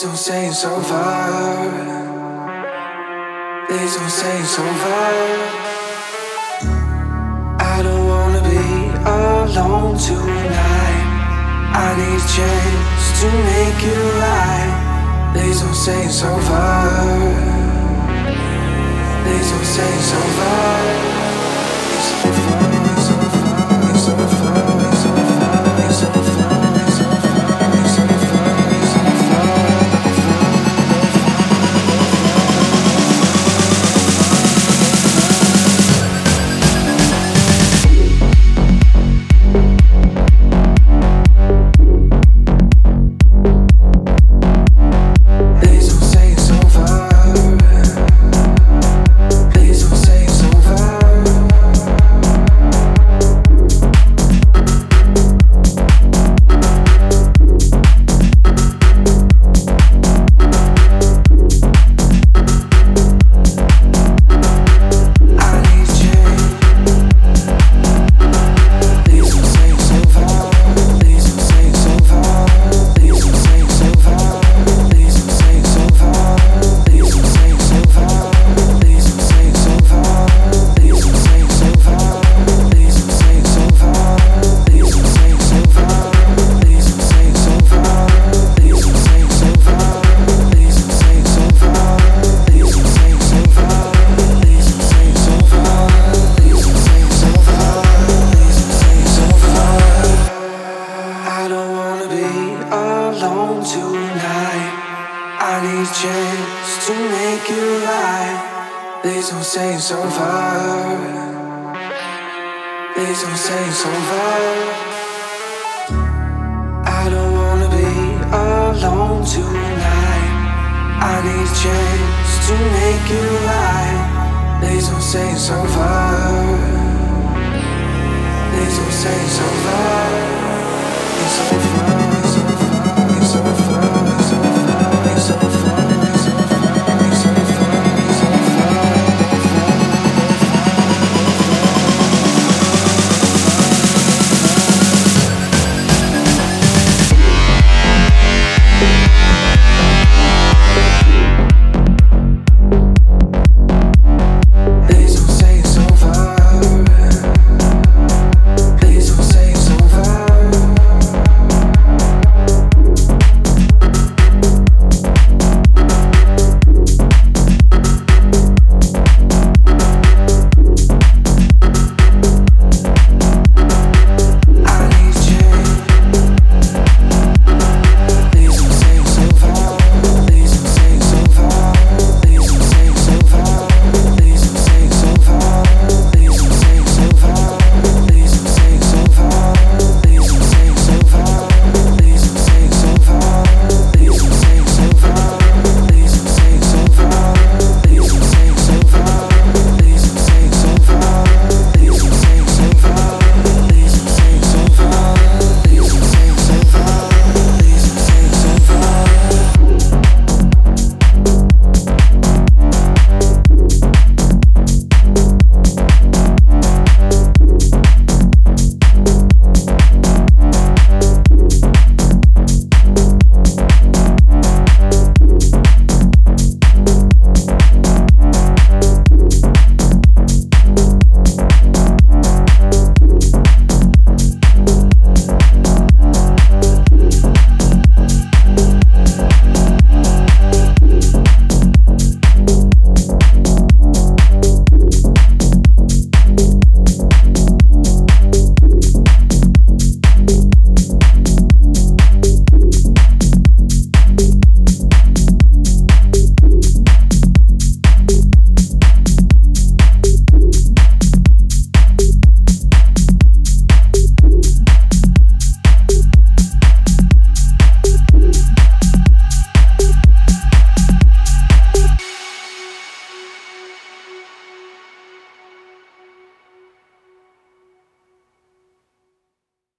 Please don't say it's over. Please don't say it's over. I don't wanna be alone tonight. I need a chance to make it right. Please don't say it's over. Please don't say it's over. It's over. Tonight, I need a chance to make it right. Please don't say it's over. Please don't say it's over. I don't wanna be alone tonight. I need a chance to make it right. Please don't say it's over. Please don't say it's over. It's over.